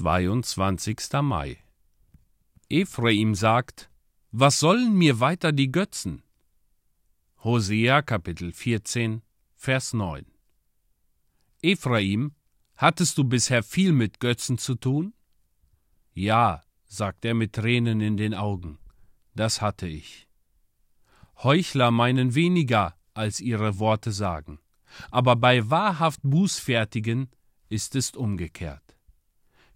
22. Mai. Ephraim sagt: Was sollen mir weiter die Götzen? Hosea Kapitel 14, Vers 9. Ephraim, hattest du bisher viel mit Götzen zu tun? Ja, sagt er mit Tränen in den Augen, das hatte ich. Heuchler meinen weniger, als ihre Worte sagen, aber bei wahrhaft Bußfertigen ist es umgekehrt.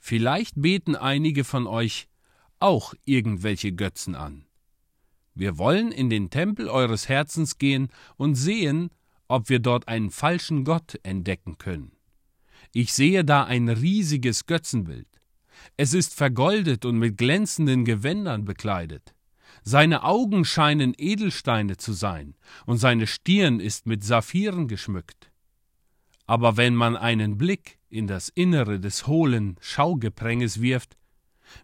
Vielleicht beten einige von euch auch irgendwelche Götzen an. Wir wollen in den Tempel eures Herzens gehen und sehen, ob wir dort einen falschen Gott entdecken können. Ich sehe da ein riesiges Götzenbild. Es ist vergoldet und mit glänzenden Gewändern bekleidet. Seine Augen scheinen Edelsteine zu sein, und seine Stirn ist mit Saphiren geschmückt. Aber wenn man einen Blick in das Innere des hohlen Schaugepränges wirft,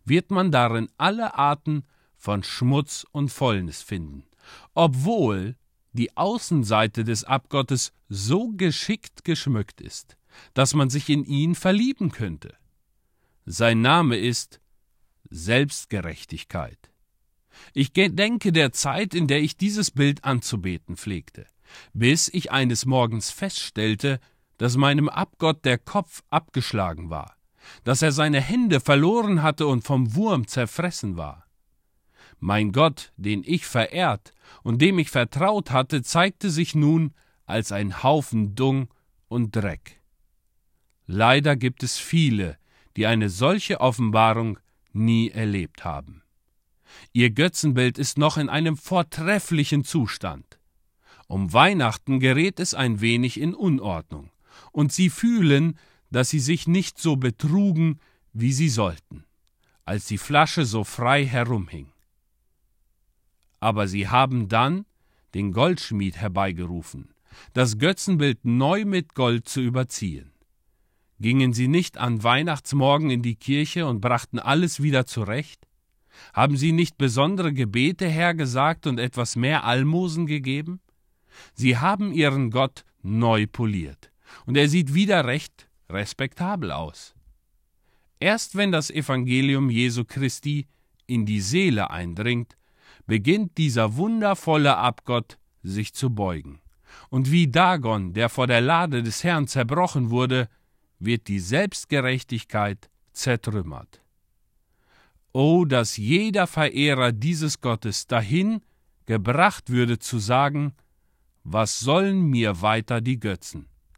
wird man darin alle Arten von Schmutz und Fäulnis finden, obwohl die Außenseite des Abgottes so geschickt geschmückt ist, dass man sich in ihn verlieben könnte. Sein Name ist Selbstgerechtigkeit. Ich gedenke der Zeit, in der ich dieses Bild anzubeten pflegte, bis ich eines Morgens feststellte, dass meinem Abgott der Kopf abgeschlagen war, dass er seine Hände verloren hatte und vom Wurm zerfressen war. Mein Gott, den ich verehrt und dem ich vertraut hatte, zeigte sich nun als ein Haufen Dung und Dreck. Leider gibt es viele, die eine solche Offenbarung nie erlebt haben. Ihr Götzenbild ist noch in einem vortrefflichen Zustand. Um Weihnachten gerät es ein wenig in Unordnung, und sie fühlen, dass sie sich nicht so betrugen, wie sie sollten, als die Flasche so frei herumhing. Aber sie haben dann den Goldschmied herbeigerufen, das Götzenbild neu mit Gold zu überziehen. Gingen sie nicht an Weihnachtsmorgen in die Kirche und brachten alles wieder zurecht? Haben sie nicht besondere Gebete hergesagt und etwas mehr Almosen gegeben? Sie haben ihren Gott neu poliert, und er sieht wieder recht respektabel aus. Erst wenn das Evangelium Jesu Christi in die Seele eindringt, beginnt dieser wundervolle Abgott sich zu beugen. Und wie Dagon, der vor der Lade des Herrn zerbrochen wurde, wird die Selbstgerechtigkeit zertrümmert. Oh, dass jeder Verehrer dieses Gottes dahin gebracht würde zu sagen: Was sollen mir weiter die Götzen?